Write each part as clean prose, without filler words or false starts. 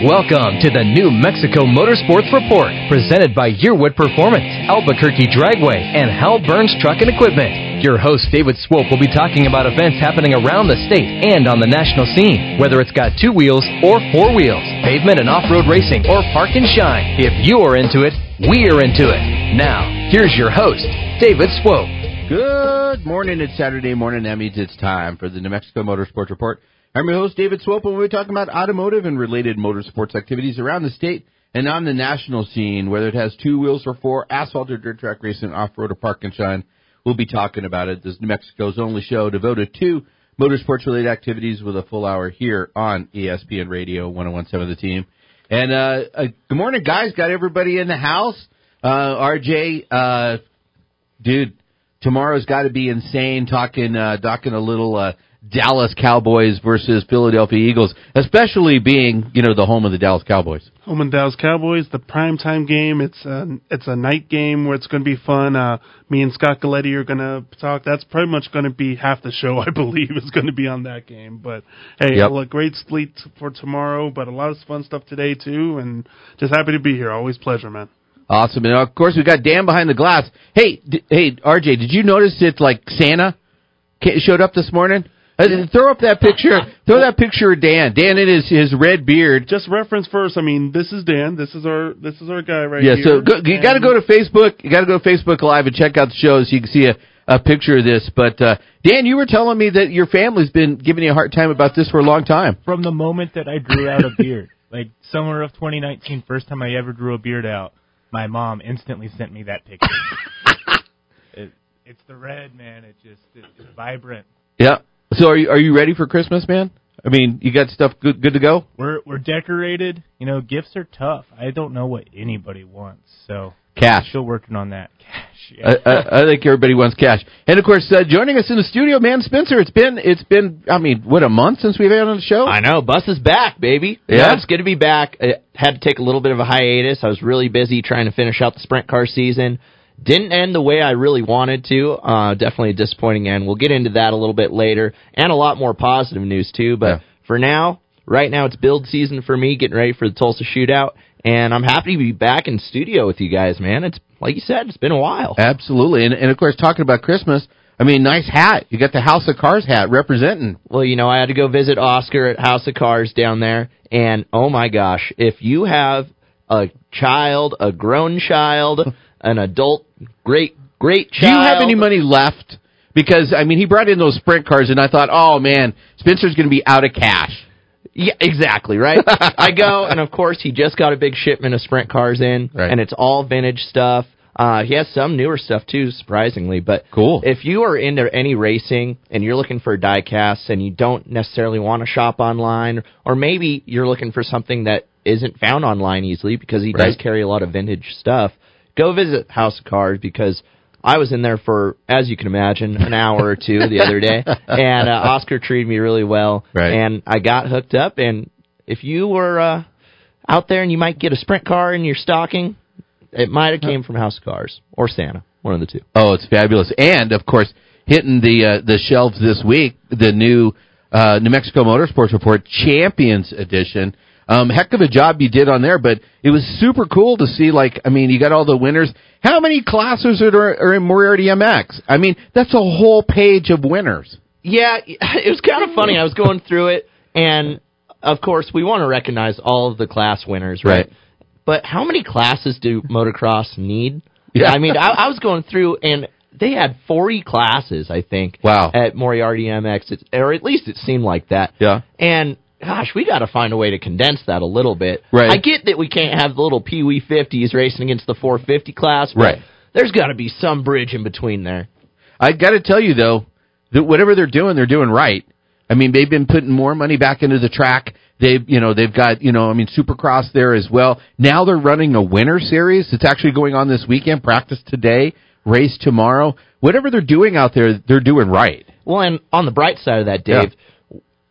Welcome to the New Mexico Motorsports Report, presented by Yearwood Performance, Albuquerque Dragway, and Hal Burns Truck and Equipment. Your host, David Swope, will be talking about events happening around the state and on the national scene, whether it's got two wheels or four wheels, pavement and off-road racing, or park and shine. If you are into it, we are into it. Now, here's your host, David Swope. Good morning. It's Saturday morning. That means it's time for the New Mexico Motorsports Report. I'm your host, David Swope, and we're talking about automotive and related motorsports activities around the state and on the national scene, whether it has two wheels or four, asphalt or dirt track racing, off-road or park and shine. We'll be talking about it. This is New Mexico's only show devoted to motorsports-related activities with a full hour here on ESPN Radio 101.7 The Team. And good morning, guys. Got everybody in the house. RJ, dude, tomorrow's got to be insane talking a little Dallas Cowboys versus Philadelphia Eagles, especially being, you know, the home of the Dallas Cowboys. Home of the Dallas Cowboys, the primetime game. It's a night game where it's going to be fun. Me and Scott Galletti are going to talk. That's pretty much going to be half the show, I believe, is going to be on that game. But, hey, yep. A great sleep for tomorrow, but a lot of fun stuff today, too, and just happy to be here. Always pleasure, man. Awesome. And, of course, we've got Dan behind the glass. Hey, RJ, did you notice it's like Santa showed up this morning? Throw up that picture. Throw that picture of Dan. Dan in his red beard. Just reference first. I mean, this is Dan. This is our guy right here. Yeah. So you got to go to Facebook. You got to go to Facebook Live and check out the show so you can see a picture of this. But Dan, you were telling me that your family's been giving you a hard time about this for a long time. From the moment that I drew out a beard, like summer of 2019, first time I ever drew a beard out, my mom instantly sent me that picture. It's the red, man. It's vibrant. Yeah. So are you ready for Christmas, man? I mean, you got stuff good to go? We're decorated. You know, gifts are tough. I don't know what anybody wants. So cash. Still working on that. Cash. Yeah. I think everybody wants cash. And of course, joining us in the studio, man, Spencer. It's been. I mean, what, a month since we've been on the show? I know. Bus is back, baby. Yeah, it's good to be back. I had to take a little bit of a hiatus. I was really busy trying to finish out the sprint car season. Didn't end the way I really wanted to. Definitely a disappointing end. We'll get into that a little bit later, and a lot more positive news, too. But for now, right now, it's build season for me, getting ready for the Tulsa Shootout, and I'm happy to be back in studio with you guys, man. It's, like you said, it's been a while. Absolutely. And of course, talking about Christmas, I mean, nice hat. You got the House of Cars hat representing. Well, you know, I had to go visit Oscar at House of Cars down there, and oh my gosh, if you have a child, a grown child, an adult, great child. Do you have any money left? Because, I mean, he brought in those sprint cars, and I thought, oh, man, Spencer's going to be out of cash. Yeah, exactly, right? I go, and, of course, he just got a big shipment of sprint cars in, right, and it's all vintage stuff. He has some newer stuff, too, surprisingly. But cool. If you are into any racing and you're looking for die-casts and you don't necessarily want to shop online, or maybe you're looking for something that isn't found online easily because he does carry a lot of vintage stuff, go visit House of Cars, because I was in there for, as you can imagine, an hour or two the other day, and Oscar treated me really well, and I got hooked up. And if you were out there and you might get a sprint car in your stocking, it might have came from House of Cars or Santa, one of the two. Oh, it's fabulous. And, of course, hitting the shelves this week, the new New Mexico Motorsports Report Champions Edition. Heck of a job you did on there, but it was super cool to see, like, I mean, you got all the winners. How many classes are in Moriarty MX? I mean, that's a whole page of winners. Yeah, it was kind of funny. I was going through it, and, of course, we want to recognize all of the class winners, right? But how many classes do motocross need? Yeah. I mean, I was going through, and they had 40 classes, I think, at Moriarty MX, or at least it seemed like that. Yeah. And gosh, we got to find a way to condense that a little bit. Right. I get that we can't have the little Pee Wee 50s racing against the 450 class, but there's got to be some bridge in between there. I got to tell you, though, that whatever they're doing right. I mean, they've been putting more money back into the track. They've got, you know, I mean, Supercross there as well. Now they're running a winter series. It's actually going on this weekend. Practice today, race tomorrow. Whatever they're doing out there, they're doing right. Well, and on the bright side of that, Dave,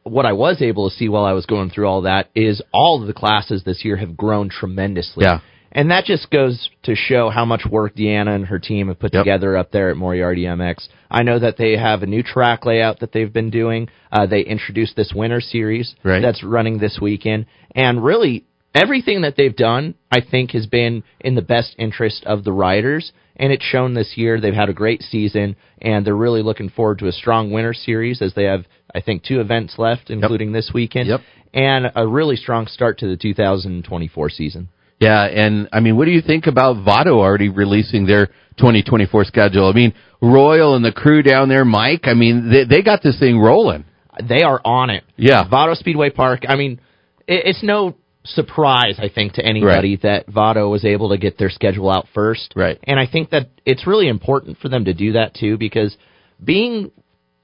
what I was able to see while I was going through all that is all of the classes this year have grown tremendously. Yeah. And that just goes to show how much work Deanna and her team have put together up there at Moriarty MX. I know that they have a new track layout that they've been doing. They introduced this winter series that's running this weekend. And really, everything that they've done, I think, has been in the best interest of the riders, and it's shown this year. They've had a great season, and they're really looking forward to a strong winter series as they have, I think, 2 events left, including this weekend, and a really strong start to the 2024 season. Yeah, and, I mean, what do you think about Vado already releasing their 2024 schedule? I mean, Royal and the crew down there, Mike, I mean, they got this thing rolling. They are on it. Yeah. Vado Speedway Park, I mean, it's no surprise, I think, to anybody that Vado was able to get their schedule out first. Right. And I think that it's really important for them to do that, too, because being,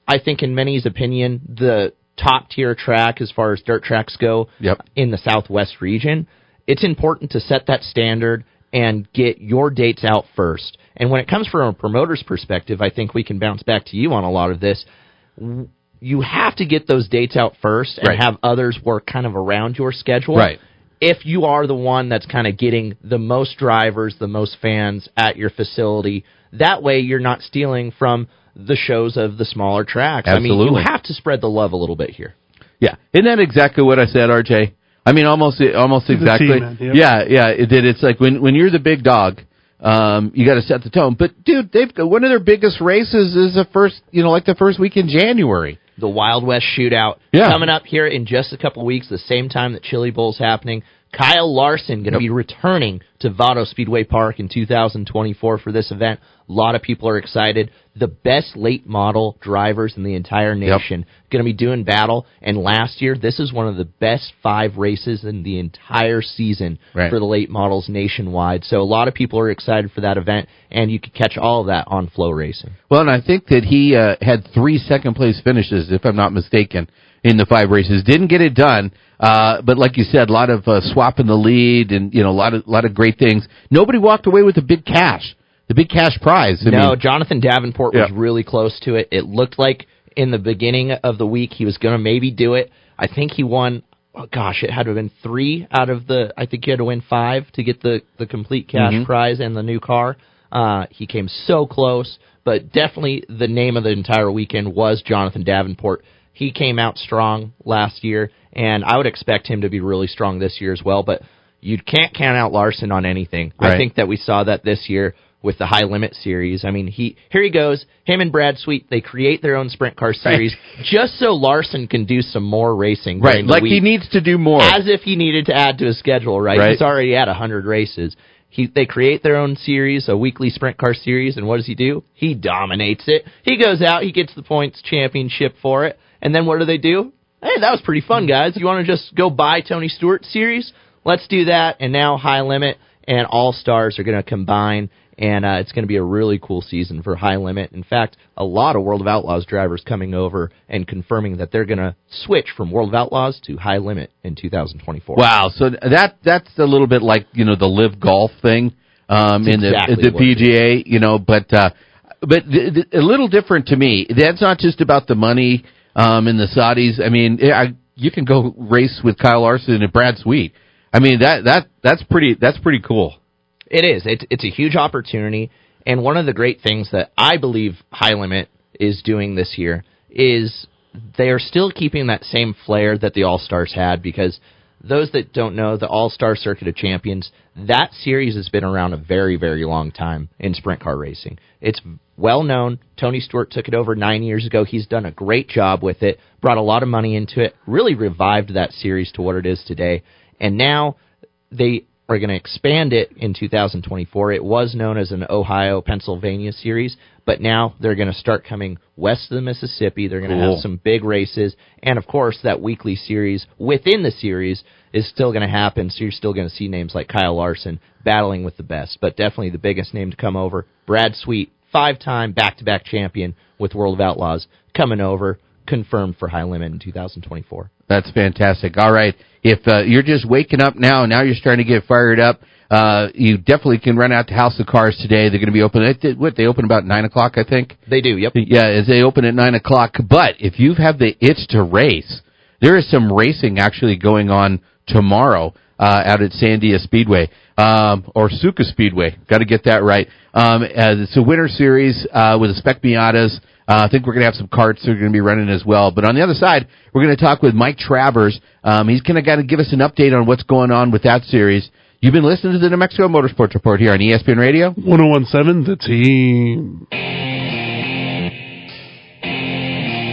I think, in many's opinion, the top-tier track as far as dirt tracks go in the Southwest region, it's important to set that standard and get your dates out first. And when it comes from a promoter's perspective, I think we can bounce back to you on a lot of this. You have to get those dates out first and have others work kind of around your schedule. Right. If you are the one that's kind of getting the most drivers, the most fans at your facility, that way you're not stealing from the shows of the smaller tracks. Absolutely. I mean, you have to spread the love a little bit here. Yeah. Isn't that exactly what I said, RJ? I mean, almost exactly. Yeah, it did. It's like when you're the big dog, you got to set the tone. But dude, one of their biggest races is the first week in January. The Wild West Shootout coming up here in just a couple weeks, the same time that Chili Bowl's happening. Kyle Larson going to be returning to Vado Speedway Park in 2024 for this event. A lot of people are excited. The best late model drivers in the entire nation going to be doing battle. And last year, this is one of the best 5 races in the entire season for the late models nationwide. So a lot of people are excited for that event, and you can catch all of that on Flow Racing. Well, and I think that he had 3 second-place finishes, if I'm not mistaken, in the 5 races. Didn't get it done, but like you said, a lot of swapping the lead and a lot of great things. Nobody walked away with the big cash prize. I mean, Jonathan Davenport was really close to it. It looked like in the beginning of the week he was going to maybe do it. I think he won, it had to have been 3 out of the, I think he had to win 5 to get the complete cash prize and the new car. He came so close, but definitely the name of the entire weekend was Jonathan Davenport. He came out strong last year, and I would expect him to be really strong this year as well, but you can't count out Larson on anything. Right. I think that we saw that this year with the High Limit series. I mean, here he goes. Him and Brad Sweet, they create their own sprint car series just so Larson can do some more racing. Right, like he needs to do more. As if he needed to add to his schedule, right? He's already at 100 races. They create their own series, a weekly sprint car series, and what does he do? He dominates it. He goes out, he gets the points championship for it. And then what do they do? Hey, that was pretty fun, guys. You want to just go buy Tony Stewart series? Let's do that. And now High Limit and All Stars are going to combine, and it's going to be a really cool season for High Limit. In fact, a lot of World of Outlaws drivers coming over and confirming that they're going to switch from World of Outlaws to High Limit in 2024. Wow, so that's a little bit like the Live Golf thing in the PGA, but a little different to me. That's not just about the money. In the Saudis, I mean, you can go race with Kyle Larson and Brad Sweet. I mean, that's pretty cool. It is. It's a huge opportunity, and one of the great things that I believe High Limit is doing this year is they are still keeping that same flair that the All Stars had, because those that don't know, the All Star Circuit of Champions, that series has been around a very, very long time in sprint car racing. It's well known. Tony Stewart took it over 9 years ago. He's done a great job with it, brought a lot of money into it, really revived that series to what it is today. And now they are going to expand it in 2024. It was known as an Ohio, Pennsylvania series, but now they're going to start coming west of the Mississippi. They're going to have some big races. And, of course, that weekly series within the series is still going to happen, so you're still going to see names like Kyle Larson battling with the best, but definitely the biggest name to come over, Brad Sweet, 5-time back-to-back champion with World of Outlaws, coming over, confirmed for High Limit in 2024. That's fantastic. All right. If you're just waking up now you're starting to get fired up, you definitely can run out to House of Cars today. They're going to be open at, they open about 9 o'clock, I think? They do, yep. Yeah, they open at 9 o'clock. But if you have the itch to race, there is some racing actually going on tomorrow. out at Sandia Speedway, or Suka Speedway. Got to get that right. It's a winter series with the Spec Miatas. I think we're going to have some carts that are going to be running as well. But on the other side, we're going to talk with Mike Travers. He's going to give us an update on what's going on with that series. You've been listening to the New Mexico Motorsports Report here on ESPN Radio. 101.7, The Team.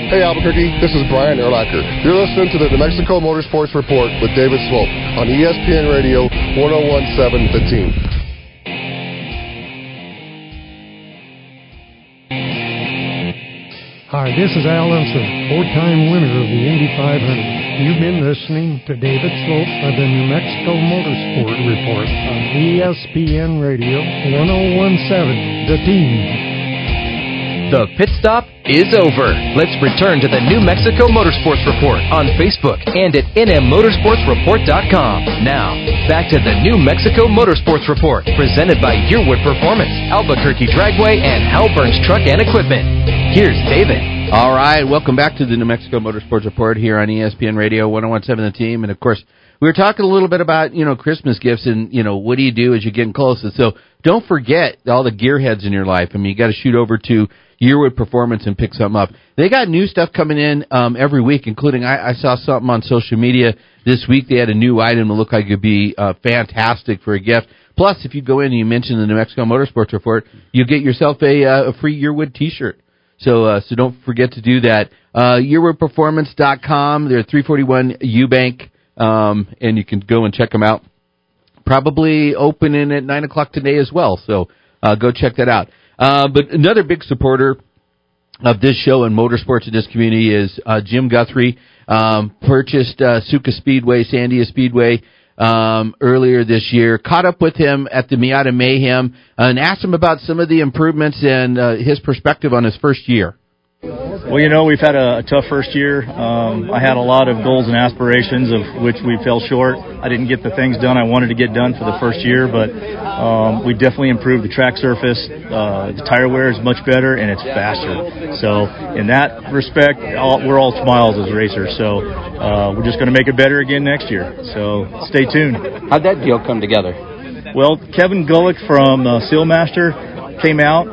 Hey, Albuquerque, this is Brian Erlacher. You're listening to the New Mexico Motorsports Report with David Swope on ESPN Radio 101.7, The Team. Hi, this is Al Unson, four-time winner of the Indy 500. You've been listening to David Swope of the New Mexico Motorsport Report on ESPN Radio 101.7, The Team. The pit stop is over. Let's return to the New Mexico Motorsports Report on Facebook and at nmmotorsportsreport.com. Now, back to the New Mexico Motorsports Report, presented by Yearwood Performance, Albuquerque Dragway, and Hal Burns Truck and Equipment. Here's David. All right, welcome back to the New Mexico Motorsports Report here on ESPN Radio 101.7 The Team. And, of course, we were talking a little bit about, Christmas gifts and, what do you do as you're getting closer. So don't forget all the gearheads in your life. I mean, you got to shoot over to Yearwood Performance and pick something up. They got new stuff coming in every week, including I saw something on social media this week. They had a new item that looked like it would be fantastic for a gift. Plus, if you go in and you mention the New Mexico Motorsports Report, you get yourself a free Yearwood T-shirt. So don't forget to do that. YearwoodPerformance.com. They're at 341 Eubank. And you can go and check them out. Probably opening at 9 o'clock today as well, so go check that out. But another big supporter of this show and motorsports in this community is Jim Guthrie. Purchased Suka Speedway, Sandia Speedway earlier this year. Caught up with him at the Miata Mayhem and asked him about some of the improvements and his perspective on his first year. Well, we've had a tough first year. I had a lot of goals and aspirations of which we fell short. I didn't get the things done I wanted to get done for the first year, but we definitely improved the track surface. The tire wear is much better, and it's faster. So in that respect, we're all smiles as racers. So we're just going to make it better again next year. So stay tuned. How'd that deal come together? Well, Kevin Gulick from Sealmaster came out.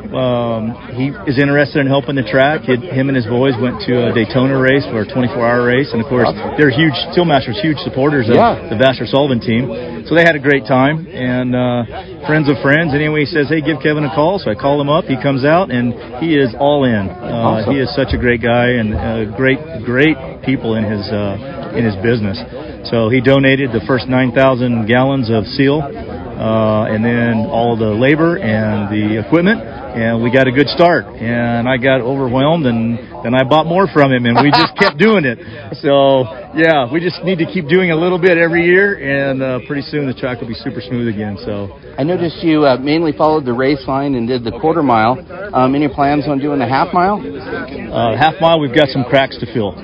He is interested in helping the track. Him and his boys went to a Daytona race for a 24-hour race, and of course, they're huge. Steelmasters, huge supporters of the Vassar Sullivan team. So they had a great time, and friends of friends. Anyway, he says, "Hey, give Kevin a call." So I call him up. He comes out, and he is all in. Awesome. He is such a great guy, and great people in his business. So he donated the first 9,000 gallons of seal. And then all the labor and the equipment, and we got a good start. And I got overwhelmed, and then I bought more from him, and we just kept doing it. So, yeah, we just need to keep doing a little bit every year, and pretty soon the track will be super smooth again. So I noticed you mainly followed the race line and did the quarter mile. Any plans on doing the half mile? Half mile, we've got some cracks to fill.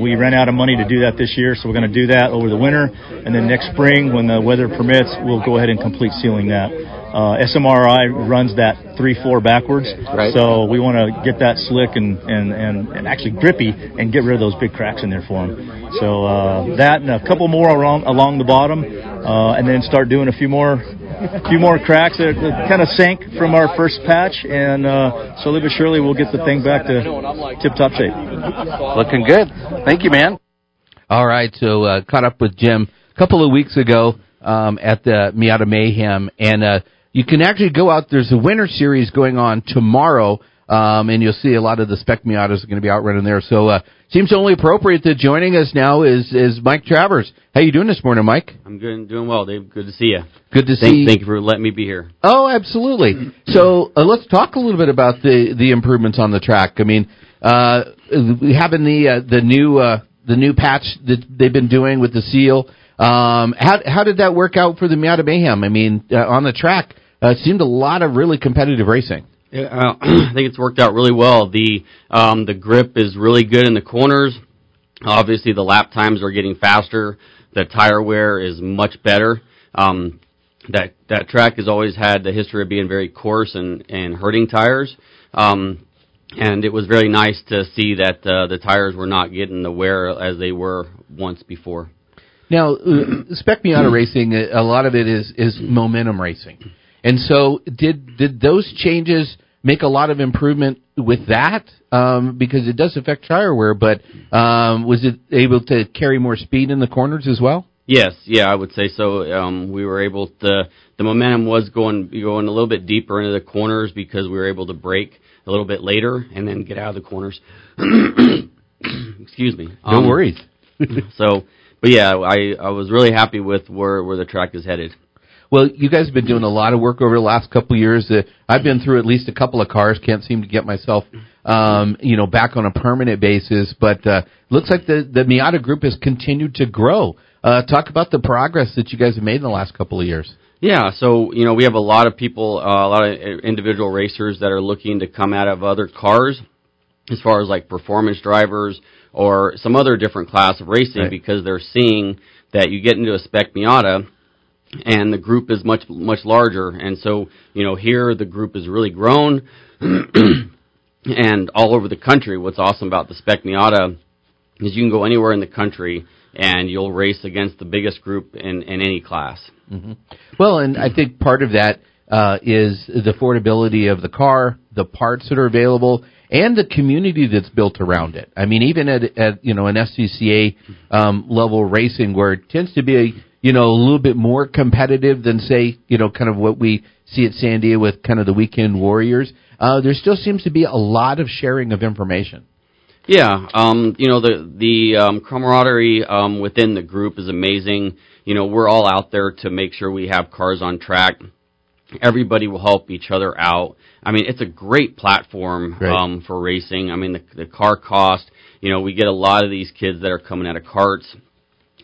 We ran out of money to do that this year, so we're going to do that over the winter, and then next spring, when the weather permits, we'll go ahead and complete sealing that. SMRI runs that 3-4 backwards, right. So we want to get that slick and actually grippy and get rid of those big cracks in there for them. So that and a couple more along the bottom, and then start doing a few more cracks that kind of sank from our first patch, and slowly but surely we'll get the thing back to tip-top shape. Looking good. Thank you, man. All right, so caught up with Jim a couple of weeks ago at the Miata Mayhem, and you can actually go out. There's a winter series going on tomorrow, and you'll see a lot of the Spec Miatas are going to be out running there. So seems only appropriate that joining us now is Mike Travers. How you doing this morning, Mike? I'm good, doing well, Dave. Good to see you. Good to see you. Thank you for letting me be here. Oh, absolutely. So let's talk a little bit about the improvements on the track. I mean, having the new patch that they've been doing with the seal. How did that work out for the Miata Mayhem? I mean, on the track, it seemed a lot of really competitive racing. I think it's worked out really well. The grip is really good in the corners. Obviously, the lap times are getting faster. The tire wear is much better. That track has always had the history of being very coarse and hurting tires. And it was very nice to see that the tires were not getting the wear as they were once before. Now, Spec Miata racing, a lot of it is momentum racing. And so did those changes make a lot of improvement with that? Because it does affect tire wear, but was it able to carry more speed in the corners as well? Yes, yeah, I would say so. We were able to, the momentum was going a little bit deeper into the corners because we were able to brake a little bit later and then get out of the corners. Excuse me. No worries. So, but yeah, I was really happy with where the track is headed. Well, you guys have been doing a lot of work over the last couple of years. I've been through at least a couple of cars. Can't seem to get myself, back on a permanent basis. But looks like the Miata group has continued to grow. Talk about the progress that you guys have made in the last couple of years. Yeah, so, we have a lot of people, a lot of individual racers that are looking to come out of other cars as far as like performance drivers or some other different class of racing, right, because they're seeing that you get into a Spec Miata and the group is much, much larger. And so, here the group has really grown and all over the country. What's awesome about the Spec Miata is you can go anywhere in the country and you'll race against the biggest group in any class. Mm-hmm. Well, and I think part of that is the affordability of the car, the parts that are available, and the community that's built around it. I mean, even at an SCCA level racing where it tends to be a little bit more competitive than, say, kind of what we see at Sandia with kind of the weekend warriors, there still seems to be a lot of sharing of information. Yeah, the camaraderie within the group is amazing. We're all out there to make sure we have cars on track. Everybody will help each other out. I mean, it's a great platform for racing. I mean, the car cost, we get a lot of these kids that are coming out of karts,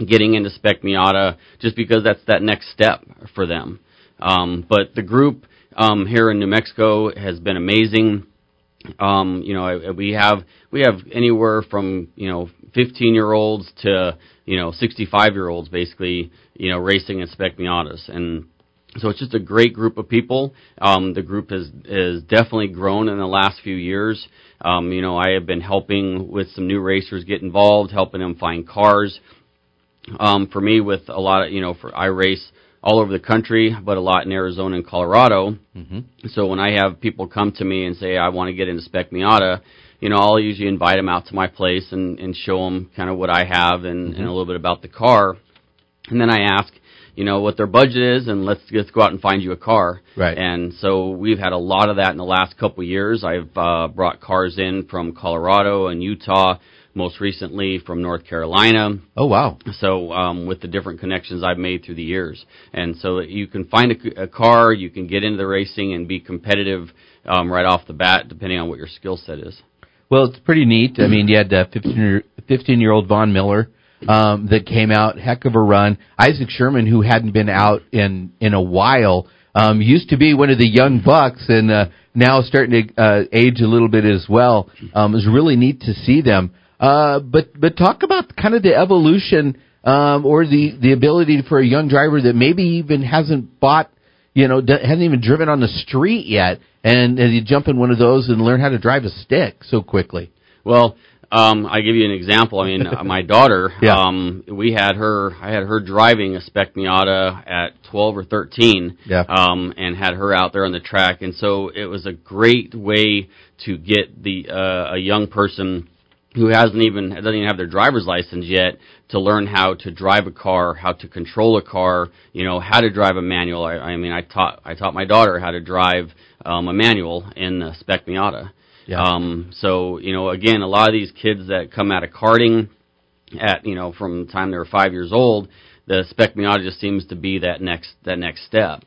getting into Spec Miata just because that's that next step for them. But the group here in New Mexico has been amazing. We have anywhere from 15-year-olds to 65-year-olds basically racing in Spec Miatas, and so it's just a great group of people. The group has definitely grown in the last few years. I have been helping with some new racers get involved, helping them find cars. For me, with a lot of I race all over the country, but a lot in Arizona and Colorado. Mm-hmm. So when I have people come to me and say, I want to get into Spec Miata, I'll usually invite them out to my place and show them kind of what I have and a little bit about the car. And then I ask, what their budget is, and let's just go out and find you a car. Right. And so we've had a lot of that in the last couple of years. I've brought cars in from Colorado and Utah, most recently from North Carolina. Oh, wow. So with the different connections I've made through the years. And so you can find a car, you can get into the racing and be competitive right off the bat, depending on what your skill set is. Well, it's pretty neat. I mean, you had 15-year-old Von Miller that came out, heck of a run. Isaac Sherman, who hadn't been out in a while, used to be one of the young bucks and now starting to age a little bit as well. It was really neat to see them. But talk about kind of the evolution or the ability for a young driver that maybe even hasn't bought, hasn't even driven on the street yet, and you jump in one of those and learn how to drive a stick so quickly. Well, I give you an example. I mean, my daughter, yeah. I had her driving a Spec Miata at 12 or 13, yeah. And had her out there on the track. And so it was a great way to get a young person who doesn't even have their driver's license yet to learn how to drive a car, how to control a car, how to drive a manual. I taught my daughter how to drive a manual in the Spec Miata. Yeah. So, again, a lot of these kids that come out of karting at, from the time they were 5 years old, the Spec Miata just seems to be that next step.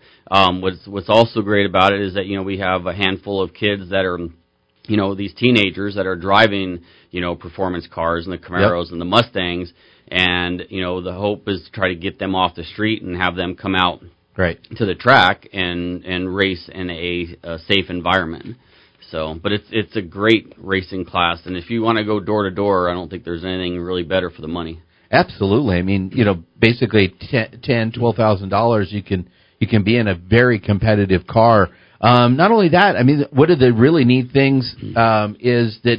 What's also great about it is that, we have a handful of kids that are, these teenagers that are driving, performance cars and the Camaros, yep, and the Mustangs. And, the hope is to try to get them off the street and have them come out, right, to the track and race in a safe environment. So, but it's a great racing class. And if you want to go door to door, I don't think there's anything really better for the money. Absolutely. I mean, basically $10,000, $12,000, you can be in a very competitive car. Not only that, I mean, one of the really neat things is that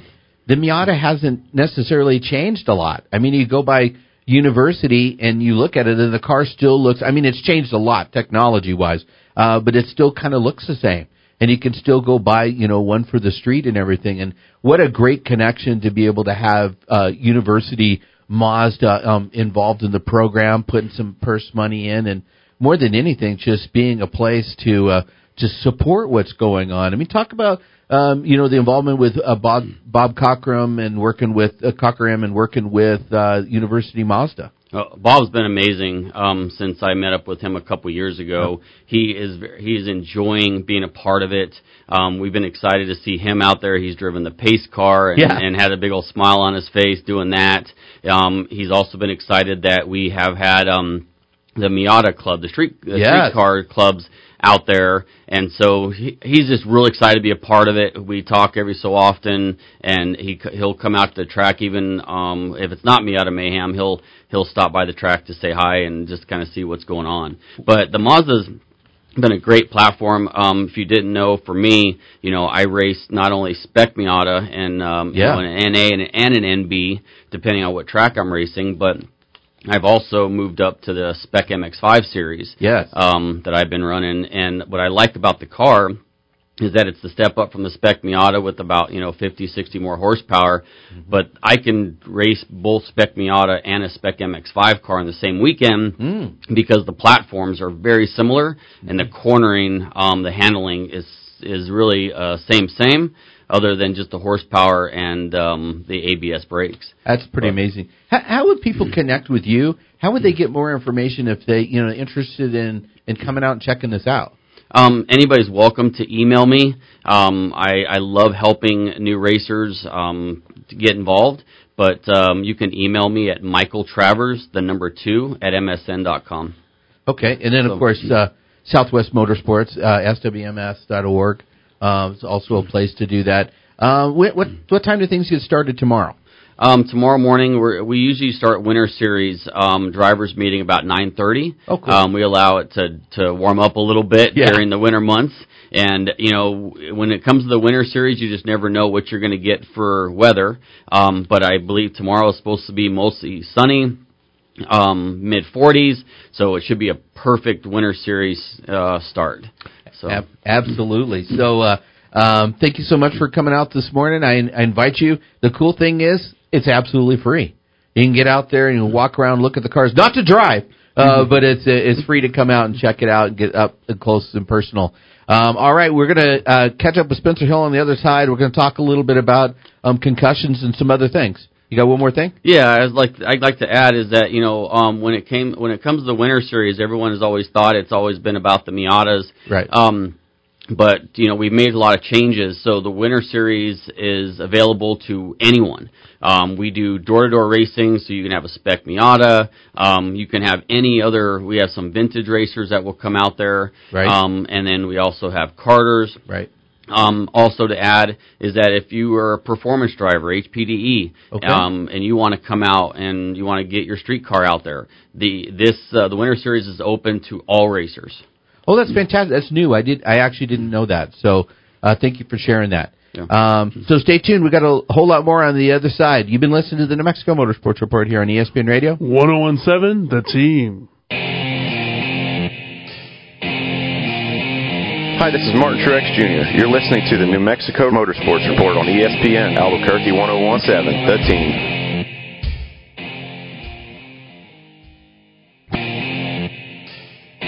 the Miata hasn't necessarily changed a lot. I mean, you go by university and you look at it and the car still looks, I mean, it's changed a lot technology-wise, but it still kind of looks the same. And you can still go buy, you know, one for the street and everything. And what a great connection to be able to have University Mazda involved in the program, putting some purse money in, and more than anything, just being a place to support what's going on. I mean, talk about you know, the involvement with Bob Cockrum and working with University Mazda. Bob's been amazing since I met up with him a couple years ago. He is enjoying being a part of it. We've been excited to see him out there. He's driven the pace car and had a big old smile on his face doing that. He's also been excited that we have had the Miata Club, the street car clubs out there, and so he's just real excited to be a part of it. We talk every so often, and he'll come out to the track even if it's not Miata Mayhem. He'll stop by the track to say hi and just kind of see what's going on. But the Mazda's been a great platform. If you didn't know, for me, you know, I race not only Spec Miata and you know, an NA and an NB, depending on what track I'm racing, but I've also moved up to the Spec MX-5 series that I've been running. And what I like about the car is that it's the step up from the Spec Miata with about, you know, 50, 60 more horsepower. Mm-hmm. But I can race both Spec Miata and a Spec MX-5 car in the same weekend because the platforms are very similar and the cornering, the handling is really same, other than just the horsepower and the ABS brakes. That's pretty amazing. How would people connect with you? How would they get more information if they, you know, interested in coming out and checking this out? Anybody's welcome to email me. I love helping new racers get involved, but you can email me at michaeltravers2@msn.com. Okay, and then, of course, Southwest Motorsports, swms.org. It's also a place to do that. What time do things get started tomorrow? Tomorrow morning, we usually start Winter Series drivers meeting about 9:30. Oh, cool. We allow it to warm up a little bit during the winter months. And, you know, when it comes to the Winter Series, you just never know what you're going to get for weather. But I believe tomorrow is supposed to be mostly sunny. Mid-40s, so it should be a perfect Winter Series start. So absolutely. So thank you so much for coming out this morning. I invite you. The cool thing is it's absolutely free. You can get out there and you walk around, look at the cars, not to drive, but it's free to come out and check it out and get up close and personal. All right, we're going to catch up with Spencer Hill on the other side. We're going to talk a little bit about concussions and some other things. You got one more thing? Yeah, I'd like to add is that, you know, when it comes to the Winter Series, everyone has always thought it's always been about the Miatas. Right. But, you know, we've made a lot of changes, so the Winter Series is available to anyone. We do door-to-door racing, so you can have a Spec Miata. You can have any other. We have some vintage racers that will come out there. Right. And then we also have carters. Right. Also to add is that if you are a performance driver, HPDE, and you want to come out and you want to get your street car out there, the Winter Series is open to all racers. Oh, that's fantastic. That's new. I actually didn't know that. So thank you for sharing that. Yeah. So stay tuned. We've got a whole lot more on the other side. You've been listening to the New Mexico Motorsports Report here on ESPN Radio. 101.7, The Team. Hi, this is Martin Truex Jr. You're listening to the New Mexico Motorsports Report on ESPN, Albuquerque 101.7, The Team.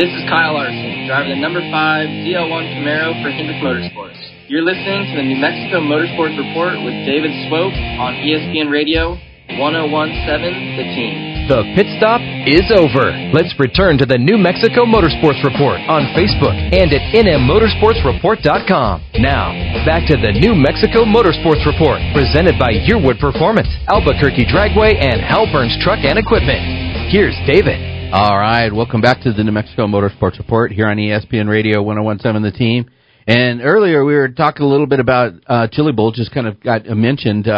This is Kyle Larson, driver the number 5 DL1 Camaro for Hendrick Motorsports. You're listening to the New Mexico Motorsports Report with David Swope on ESPN Radio, 101.7, The Team. The pit stop is over. Let's return to the New Mexico Motorsports Report on Facebook and at nmmotorsportsreport.com. Now, back to the New Mexico Motorsports Report, presented by Yearwood Performance, Albuquerque Dragway, and Hal Burns Truck and Equipment. Here's David. All right, welcome back to the New Mexico Motorsports Report here on ESPN Radio 101.7 The Team. And earlier we were talking a little bit about Chili Bowl, just kind of got mentioned,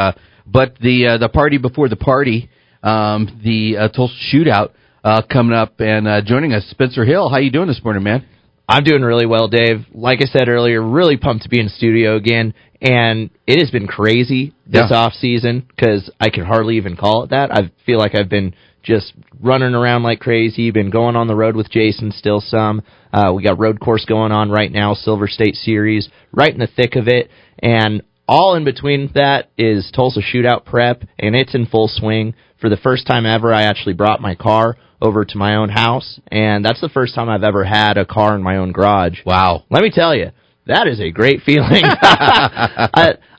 but the party before the party, the Tulsa Shootout coming up, and joining us, Spencer Hill. How you doing this morning, man? I'm doing really well, Dave. Like I said earlier, really pumped to be in studio again, and it has been crazy this off season, because I can hardly even call it that. I feel like I've been just running around like crazy. Been going on the road with Jason still some. We got road course going on right now, Silver State Series, right in the thick of it. And all in between that is Tulsa Shootout prep, and it's in full swing. For the first time ever, I actually brought my car over to my own house, and that's the first time I've ever had a car in my own garage. Wow. Let me tell you, that is a great feeling.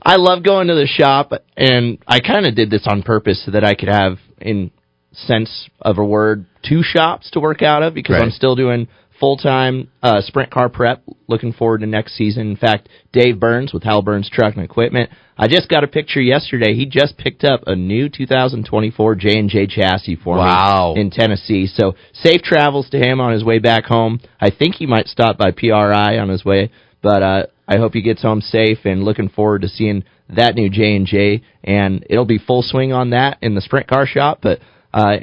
I love going to the shop, and I kind of did this on purpose so that I could have, in sense of a word, two shops to work out of, because I'm still doing full-time sprint car prep, looking forward to next season. In fact, Dave Burns with Hal Burns Truck and Equipment, I just got a picture yesterday. He just picked up a new 2024 J&J chassis for me in Tennessee. So safe travels to him on his way back home. I think he might stop by PRI on his way, but I hope he gets home safe, and looking forward to seeing that new J&J. And it'll be full swing on that in the sprint car shop. But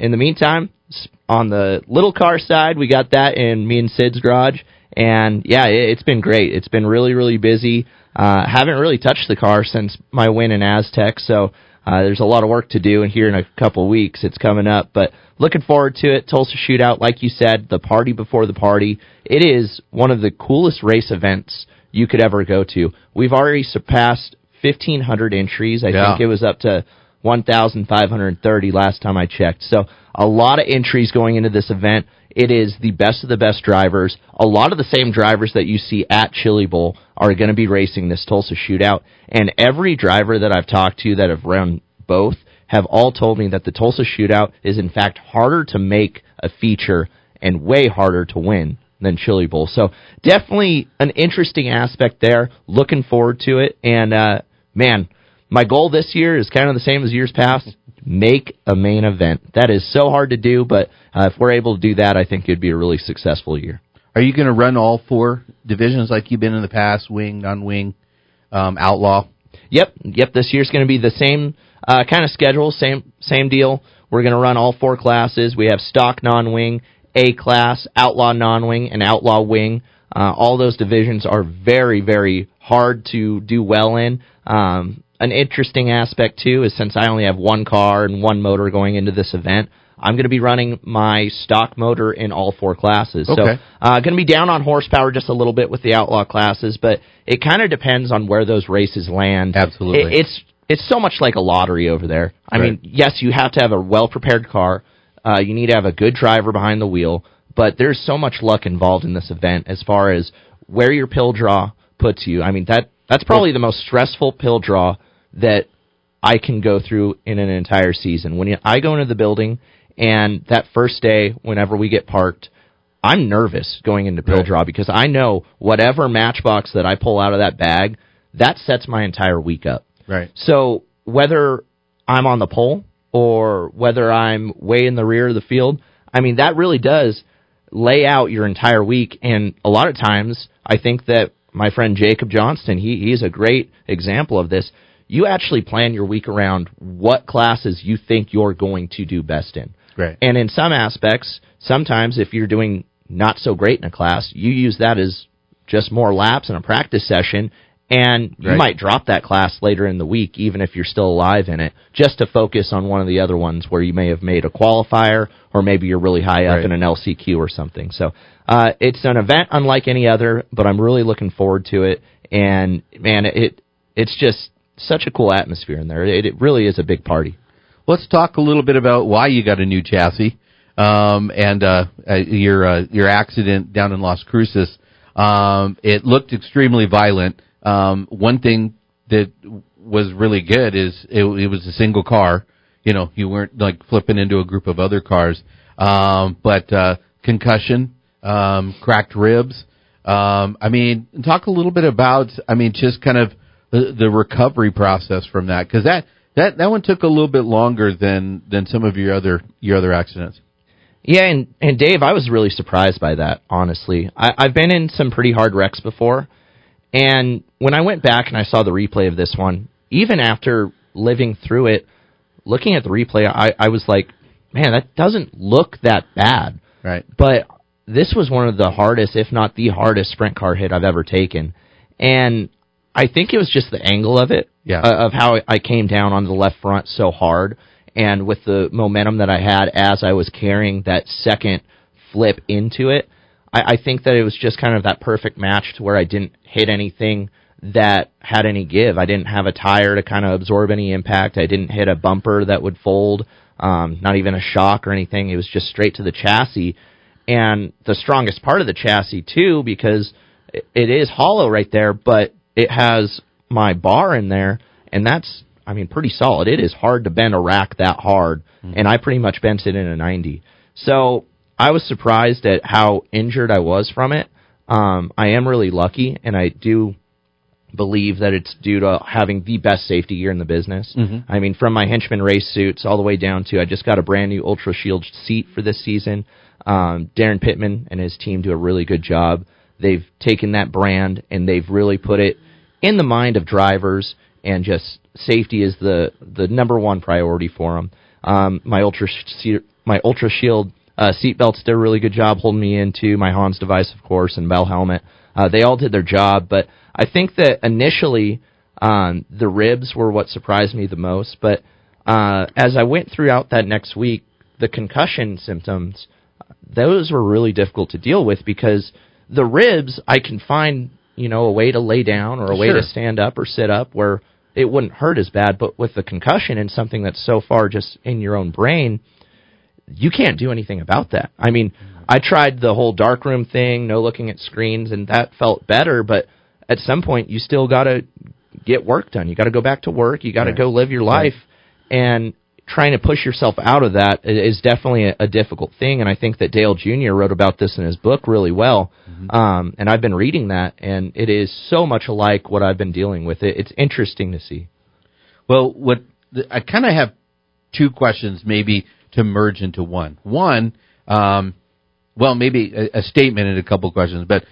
in the meantime, on the little car side, we got that in me and Sid's garage. And, yeah, it's been great. It's been really, really busy. Haven't really touched the car since my win in Aztec, so there's a lot of work to do, and here in a couple weeks it's coming up. But looking forward to it. Tulsa Shootout, like you said, the party before the party. It is one of the coolest race events you could ever go to. We've already surpassed 1,500 entries. I think it was up to 1,530 last time I checked. So a lot of entries going into this event. It is the best of the best drivers. A lot of the same drivers that you see at Chili Bowl are going to be racing this Tulsa Shootout. And every driver that I've talked to that have run both have all told me that the Tulsa Shootout is, in fact, harder to make a feature and way harder to win than Chili Bowl. So definitely an interesting aspect there. Looking forward to it. And, man, my goal this year is kind of the same as years past. Make a main event. That is so hard to do, but if we're able to do that, I think it'd be a really successful year. Are you going to run all four divisions like you've been in the past, wing, non-wing, outlaw? Yep. This year's going to be the same kind of schedule, same deal. We're going to run all four classes. We have stock non-wing, A-class, outlaw non-wing, and outlaw wing. All those divisions are very, very hard to do well in. An interesting aspect, too, is since I only have one car and one motor going into this event, I'm going to be running my stock motor in all four classes. Okay. So going to be down on horsepower just a little bit with the outlaw classes, but it kind of depends on where those races land. Absolutely. It's so much like a lottery over there. I mean, yes, you have to have a well-prepared car. You need to have a good driver behind the wheel, but there's so much luck involved in this event as far as where your pill draw puts you. I mean, that's probably the most stressful pill draw that I can go through in an entire season. When I go into the building, and that first day, whenever we get parked, I'm nervous going into pill draw because I know whatever matchbox that I pull out of that bag, that sets my entire week up. Right. So whether I'm on the pole or whether I'm way in the rear of the field, I mean, that really does lay out your entire week. And a lot of times, I think that my friend Jacob Johnston, he's a great example of this. You actually plan your week around what classes you think you're going to do best in. Right. And in some aspects, sometimes if you're doing not so great in a class, you use that as just more laps in a practice session, and you might drop that class later in the week, even if you're still alive in it, just to focus on one of the other ones where you may have made a qualifier, or maybe you're really high up in an LCQ or something. So it's an event unlike any other, but I'm really looking forward to it. And, man, it's just such a cool atmosphere in there. It really is a big party. Let's talk a little bit about why you got a new chassis and your accident down in Las Cruces. It looked extremely violent. One thing that was really good is it was a single car. You know, you weren't like flipping into a group of other cars. But concussion, cracked ribs. I mean, talk a little bit about, just kind of the recovery process from that, because that one took a little bit longer than some of your other accidents. Yeah, and Dave, I was really surprised by that, honestly. I've been in some pretty hard wrecks before, and when I went back and I saw the replay of this one, even after living through it, looking at the replay, I was like, man, that doesn't look that bad. Right. But this was one of the hardest, if not the hardest, sprint car hit I've ever taken, and I think it was just the angle of it, of how I came down on the left front so hard. And with the momentum that I had as I was carrying that second flip into it, I think that it was just kind of that perfect match to where I didn't hit anything that had any give. I didn't have a tire to kind of absorb any impact. I didn't hit a bumper that would fold, not even a shock or anything. It was just straight to the chassis. And the strongest part of the chassis, too, because it is hollow right there, but it has my bar in there, and that's, I mean, pretty solid. It is hard to bend a rack that hard, and I pretty much bent it in a 90. So I was surprised at how injured I was from it. I am really lucky, and I do believe that it's due to having the best safety gear in the business. Mm-hmm. I mean, from my henchman race suits all the way down to I just got a brand new Ultra Shield seat for this season. Darren Pittman and his team do a really good job. They've taken that brand and they've really put it in the mind of drivers, and just safety is the number one priority for them. My Ultra Shield seatbelts did a really good job holding me into my Hans device, of course, and Bell helmet. They all did their job, but I think that initially the ribs were what surprised me the most. But as I went throughout that next week, the concussion symptoms, those were really difficult to deal with, because the ribs, I can find, you know, a way to lay down or a way to stand up or sit up where it wouldn't hurt as bad. But with the concussion and something that's so far just in your own brain, you can't do anything about that. I mean, I tried the whole darkroom thing, no looking at screens, and that felt better. But at some point, you still got to get work done. You got to go back to work. You got to go live your life. And trying to push yourself out of that is definitely a difficult thing. And I think that Dale Jr. wrote about this in his book really well. Mm-hmm. And I've been reading that, and it is so much alike what I've been dealing with. It's interesting to see. Well, I kind of have two questions maybe to merge into one. One, well, maybe a statement and a couple questions, but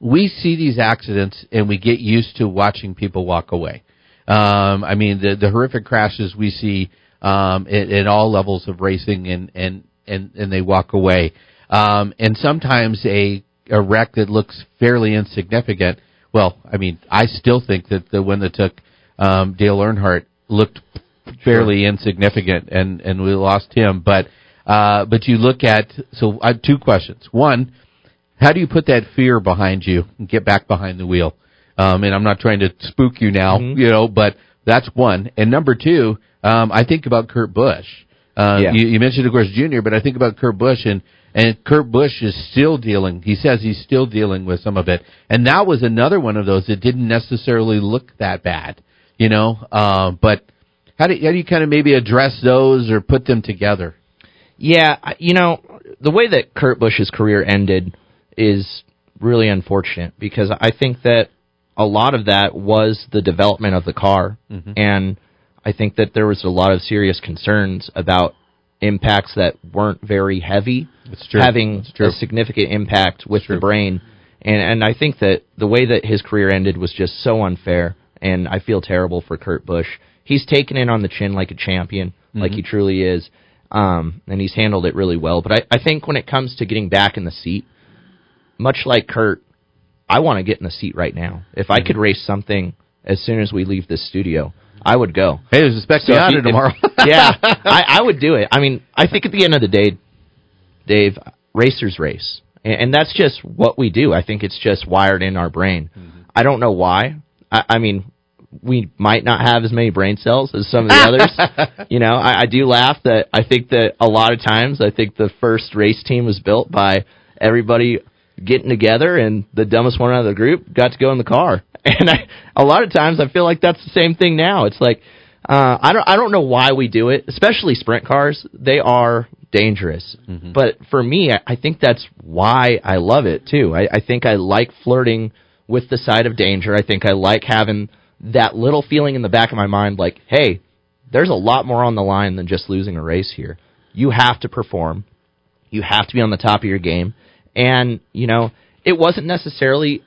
we see these accidents and we get used to watching people walk away. I mean, the horrific crashes we see at all levels of racing, and they walk away. And sometimes a wreck that looks fairly insignificant. Well, I mean, I still think that the one that took Dale Earnhardt looked fairly insignificant, and we lost him. But you look at, so I have two questions. One, how do you put that fear behind you and get back behind the wheel? And I'm not trying to spook you now, you know, but that's one. And number two, I think about Kurt Busch. You mentioned, of course, Junior, but I think about Kurt Busch, and Kurt Busch is still dealing. He says he's still dealing with some of it. And that was another one of those that didn't necessarily look that bad, you know. But how do you kind of maybe address those or put them together? Yeah, you know, the way that Kurt Busch's career ended is really unfortunate, because I think that a lot of that was the development of the car, and I think that there was a lot of serious concerns about impacts that weren't very heavy having a significant impact with the brain, and I think that the way that his career ended was just so unfair, and I feel terrible for Kurt Busch. He's taken it on the chin like a champion, like he truly is. And he's handled it really well. But I think when it comes to getting back in the seat, much like Kurt, I want to get in the seat right now. If I could race something as soon as we leave this studio, I would go. Hey, there's a Spec Miata tomorrow. I would do it. I mean, I think at the end of the day, Dave, racers race. And that's just what we do. I think it's just wired in our brain. I don't know why. I mean, we might not have as many brain cells as some of the others. You know, I do laugh that I think that a lot of times I think the first race team was built by everybody getting together, and the dumbest one out of the group got to go in the car. And a lot of times I feel like that's the same thing now. It's like, I don't know why we do it, especially sprint cars. They are dangerous. But for me, I think that's why I love it too. I think I like flirting with the side of danger. I think I like having that little feeling in the back of my mind like, hey, there's a lot more on the line than just losing a race here. You have to perform. You have to be on the top of your game. And, you know, it wasn't necessarily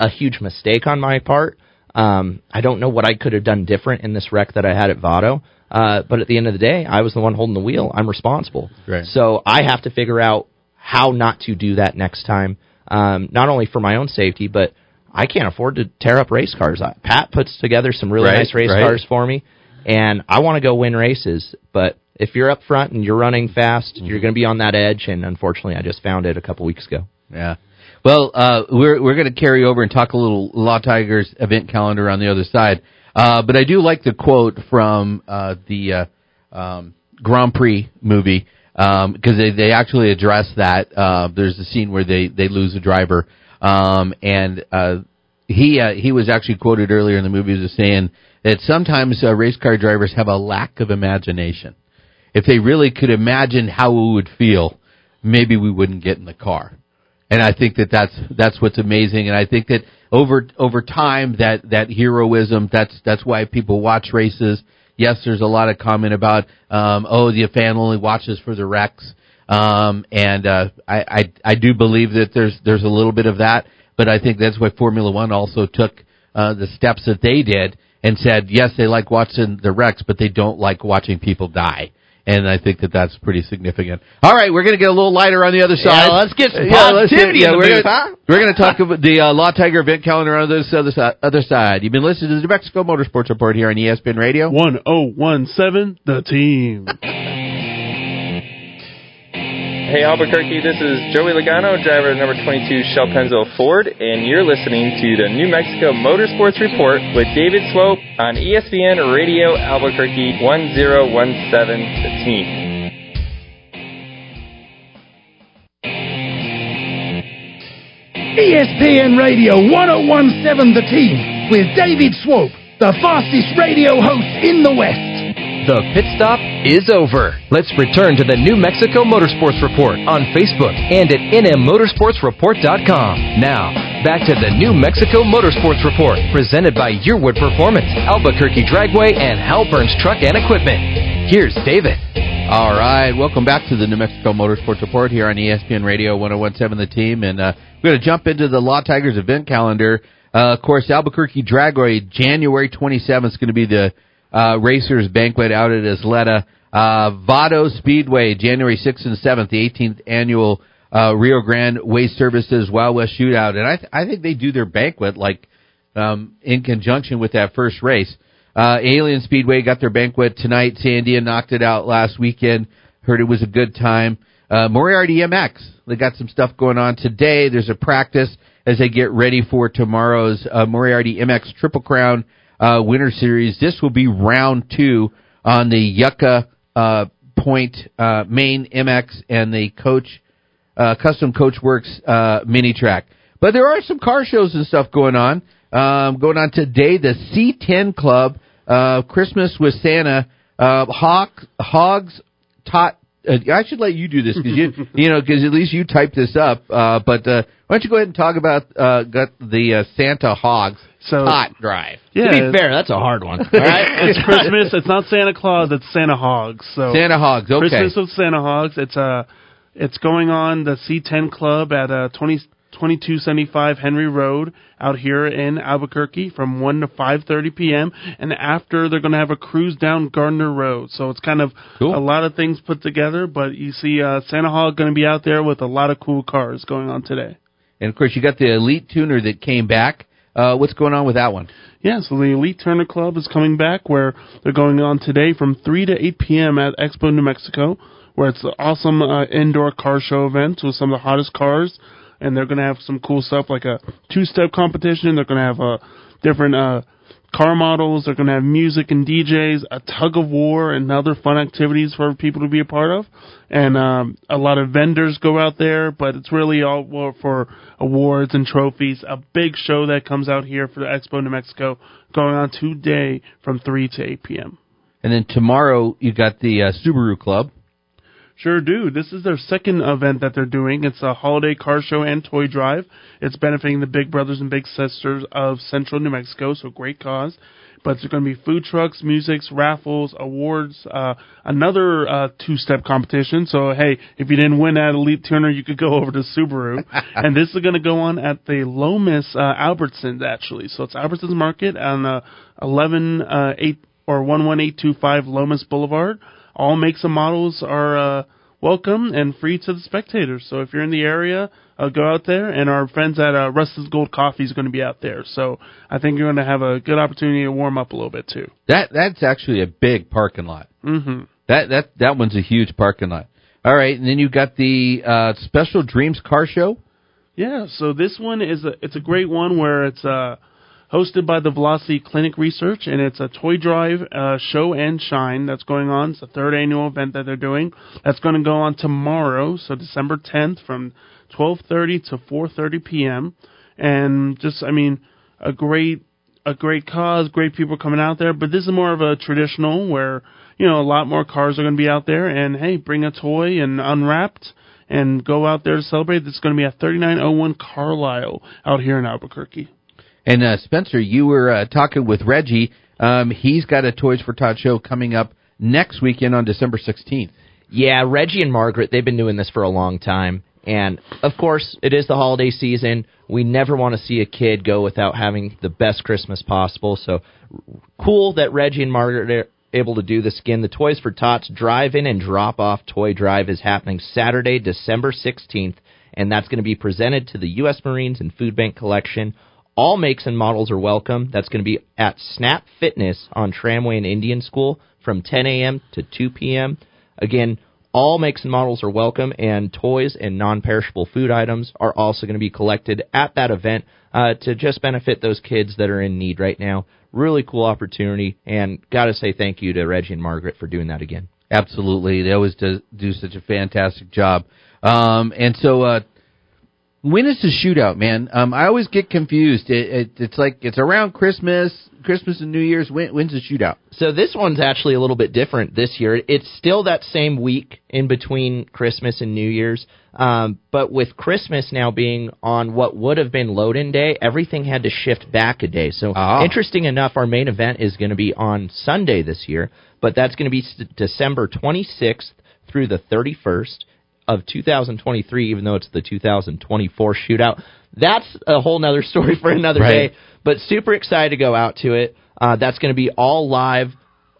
a huge mistake on my part. I don't know what I could have done different in this wreck that I had at Vado. But at the end of the day, I was the one holding the wheel. I'm responsible. Right. So I have to figure out how not to do that next time, not only for my own safety, but I can't afford to tear up race cars. Pat puts together some really nice race cars for me, And I want to go win races, but if you're up front and you're running fast, you're going to be on that edge, and unfortunately I just found it a couple weeks ago. Yeah. Well, we're going to carry over and talk a little Law Tigers event calendar on the other side. But I do like the quote from the Grand Prix movie, because they actually address that. There's a scene where they lose a driver, and he was actually quoted earlier in the movie as saying that sometimes race car drivers have a lack of imagination. If they really could imagine how we would feel, maybe we wouldn't get in the car. And I think that's what's amazing. And I think that over time, that heroism, that's why people watch races. Yes, there's a lot of comment about, the fan only watches for the wrecks. I do believe that there's a little bit of that, but I think that's why Formula One also took, the steps that they did and said, yes, they like watching the wrecks, but they don't like watching people die. And I think that's pretty significant. All right, we're going to get a little lighter on the other side. Yeah, let's get some positivity in the booth, huh? We're going to talk about the Law Tiger event calendar on this other side. You've been listening to the New Mexico Motorsports Report here on ESPN Radio. 1017, The Team. Hey, Albuquerque, this is Joey Logano, driver of number 22 Shell Penzo Ford, and you're listening to the New Mexico Motorsports Report with David Swope on ESPN Radio Albuquerque 1017, The Team. ESPN Radio 1017, The Team, with David Swope, the fastest radio host in the West. The pit stop is over. Let's return to the New Mexico Motorsports Report on Facebook and at nmmotorsportsreport.com. Now, back to the New Mexico Motorsports Report, presented by Yearwood Performance, Albuquerque Dragway, and Hal Burns Truck and Equipment. Here's David. All right, welcome back to the New Mexico Motorsports Report here on ESPN Radio 1017, The Team. And we're going to jump into the Law Tigers event calendar. Of course, Albuquerque Dragway, January 27th is going to be the Racers Banquet out at Isleta. Vado Speedway, January 6th and 7th, the 18th annual Rio Grande Waste Services Wild West Shootout. And I think they do their banquet like in conjunction with that first race. Alien Speedway got their banquet tonight. Sandia knocked it out last weekend. Heard it was a good time. Moriarty MX, they got some stuff going on today. There's a practice as they get ready for tomorrow's Moriarty MX Triple Crown Winter Series. This will be round two on the Yucca Point Main MX and the Custom Coach Works mini track. But there are some car shows and stuff going on. Going on today, the C10 Club Christmas with Santa. Hogs Tot. I should let you do this because because at least you typed this up. But why don't you go ahead and talk about the Santa Hogs. So, Hot Drive. Yeah, to be fair, that's a hard one. All right? It's Christmas. It's not Santa Claus. It's Santa Hogs. So Santa Hogs, okay. Christmas with Santa Hogs. It's going on the C10 Club at 2275 Henry Road out here in Albuquerque from 1 to 5:30 p.m. And after, they're going to have a cruise down Gardner Road. So it's kind of cool. A lot of things put together. But you see Santa Hog going to be out there with a lot of cool cars going on today. And, of course, you got the Elite Tuner that came back. What's going on with that one? Yeah, so the Elite Turner Club is coming back, where they're going on today from 3 to 8 p.m. at Expo New Mexico, where it's an awesome indoor car show event with some of the hottest cars, and they're going to have some cool stuff like a two-step competition. They're going to have different car models. They're going to have music and DJs, a tug-of-war, and other fun activities for people to be a part of. And a lot of vendors go out there, but it's really all for awards and trophies. A big show that comes out here for the Expo New Mexico going on today from 3 to 8 p.m. And then tomorrow you got the Subaru Club. Sure do. This is their second event that they're doing. It's a holiday car show and toy drive. It's benefiting the big brothers and big sisters of Central New Mexico, so great cause. But there's going to be food trucks, music, raffles, awards, another two-step competition. So, hey, if you didn't win at Elite Tuner, you could go over to Subaru. And this is going to go on at the Lomas Albertsons, actually. So it's Albertsons Market on 11825 Lomas Boulevard. All makes and models are welcome and free to the spectators. So if you're in the area, go out there. And our friends at Russ's Gold Coffee is going to be out there. So I think you're going to have a good opportunity to warm up a little bit too. That's actually a big parking lot. Mm-hmm. That one's a huge parking lot. All right, and then you got the Special Dreams Car Show. Yeah, so this one is it's a great one where it's hosted by the Velocity Clinic Research, and it's a toy drive show and shine that's going on. It's the third annual event that they're doing. That's going to go on tomorrow, so December 10th from 12:30 to 4:30 p.m. And just, I mean, a great cause, great people coming out there. But this is more of a traditional where, you know, a lot more cars are going to be out there. And, hey, bring a toy and unwrapped and go out there to celebrate. It's going to be at 3901 Carlisle out here in Albuquerque. And, Spencer, you were talking with Reggie. He's got a Toys for Todd show coming up next weekend on December 16th. Yeah, Reggie and Margaret, they've been doing this for a long time. And, of course, it is the holiday season. We never want to see a kid go without having the best Christmas possible. So cool that Reggie and Margaret are able to do this again. The Toys for Tots drive-in and drop-off toy drive is happening Saturday, December 16th, and that's going to be presented to the U.S. Marines and Food Bank Collection. All makes and models are welcome. That's going to be at Snap Fitness on Tramway and Indian School from 10 a.m. to 2 p.m. Again, all makes and models are welcome, and toys and non-perishable food items are also going to be collected at that event to just benefit those kids that are in need right now. Really cool opportunity, and got to say thank you to Reggie and Margaret for doing that again. Absolutely. They always do such a fantastic job. And so when is the shootout, man? I always get confused. It's like it's around Christmas and New Year's. When's the shootout? So this one's actually a little bit different this year. It's still that same week in between Christmas and New Year's, but with Christmas now being on what would have been load-in day, everything had to shift back a day. So Interesting enough, our main event is going to be on Sunday this year, but that's going to be December 26th through the 31st of 2023, even though it's the 2024 shootout. That's a whole nother story for another day, but super excited to go out to it. That's going to be all live,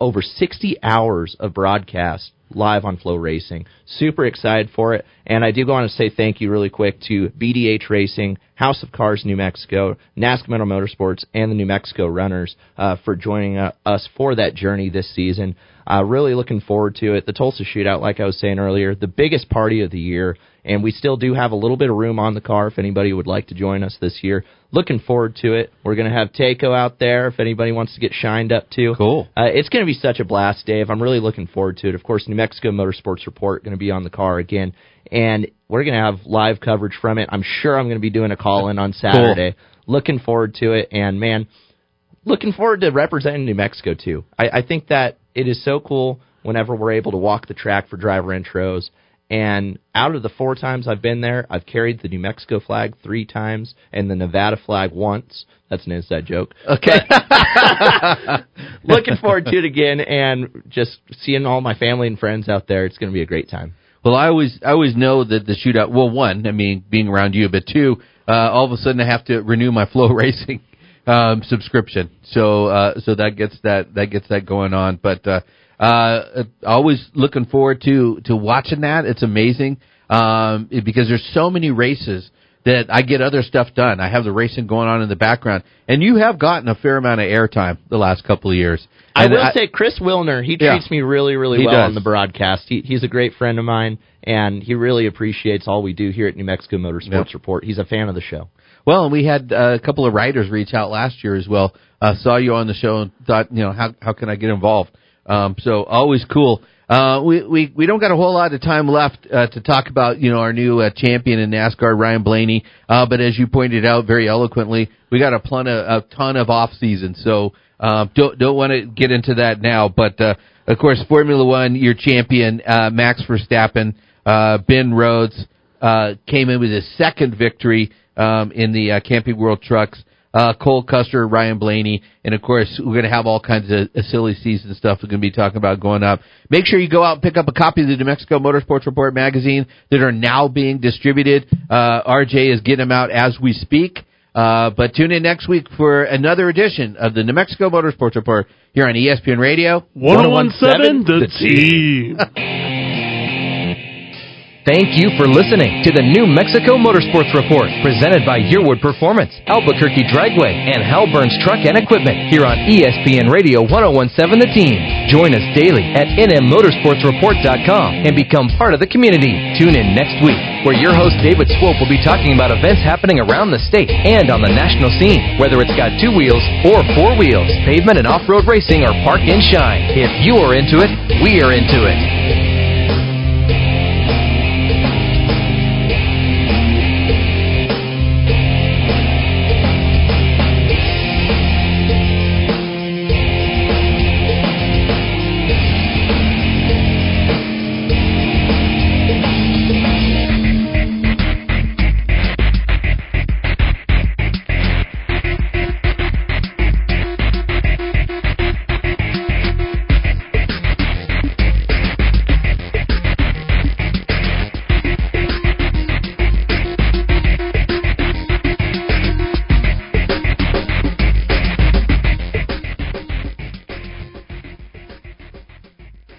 over 60 hours of broadcast live on Flow Racing. Super excited for it, and I do want to say thank you really quick to BDH Racing, House of Cars New Mexico, NASCMetal Motorsports, and the New Mexico Runners for joining us for that journey this season. Really looking forward to it. The Tulsa Shootout, like I was saying earlier, the biggest party of the year, and we still do have a little bit of room on the car if anybody would like to join us this year. Looking forward to it. We're going to have Takeo out there if anybody wants to get shined up to. Cool. It's going to be such a blast, Dave. I'm really looking forward to it. Of course, New Mexico Motorsports Report going to be on the car again, and we're going to have live coverage from it. I'm sure I'm going to be doing a call-in on Saturday. Cool. Looking forward to it, and, man, looking forward to representing New Mexico, too. I think that it is so cool whenever we're able to walk the track for driver intros. And out of the 4 times I've been there, I've carried the New Mexico flag 3 times and the Nevada flag once. That's an inside joke. Okay. Looking forward to it again and just seeing all my family and friends out there. It's going to be a great time. Well, I always know that the shootout, well, 1, I mean, being around you, but 2, all of a sudden I have to renew my Flow Racing subscription. So that gets that going on. But, always looking forward to watching that. It's amazing. Because there's so many races that I get other stuff done. I have the racing going on in the background. And you have gotten a fair amount of airtime the last couple of years. And I will say Chris Wilner, he treats me really, really well on the broadcast. He's a great friend of mine, and he really appreciates all we do here at New Mexico Motorsports Report. He's a fan of the show. Well, and we had a couple of writers reach out last year as well. Saw you on the show and thought, you know, how can I get involved? So always cool. We don't got a whole lot of time left to talk about, you know, our new champion in NASCAR, Ryan Blaney. But as you pointed out very eloquently, we got a ton of off season. So don't want to get into that now. But of course, Formula One, your champion Max Verstappen, Ben Rhodes came in with his second victory in the Camping World Trucks. Cole Custer, Ryan Blaney, and of course, we're going to have all kinds of silly season stuff we're going to be talking about going up. Make sure you go out and pick up a copy of the New Mexico Motorsports Report magazine that are now being distributed. RJ is getting them out as we speak. But tune in next week for another edition of the New Mexico Motorsports Report here on ESPN Radio. 101.7 The Team. Thank you for listening to the New Mexico Motorsports Report, presented by Yearwood Performance, Albuquerque Dragway, and Hal Burns Truck and Equipment, here on ESPN Radio 101.7 The Team. Join us daily at nmmotorsportsreport.com and become part of the community. Tune in next week, where your host David Swope will be talking about events happening around the state and on the national scene, whether it's got two wheels or four wheels, pavement and off-road racing, or park and shine. If you are into it, we are into it.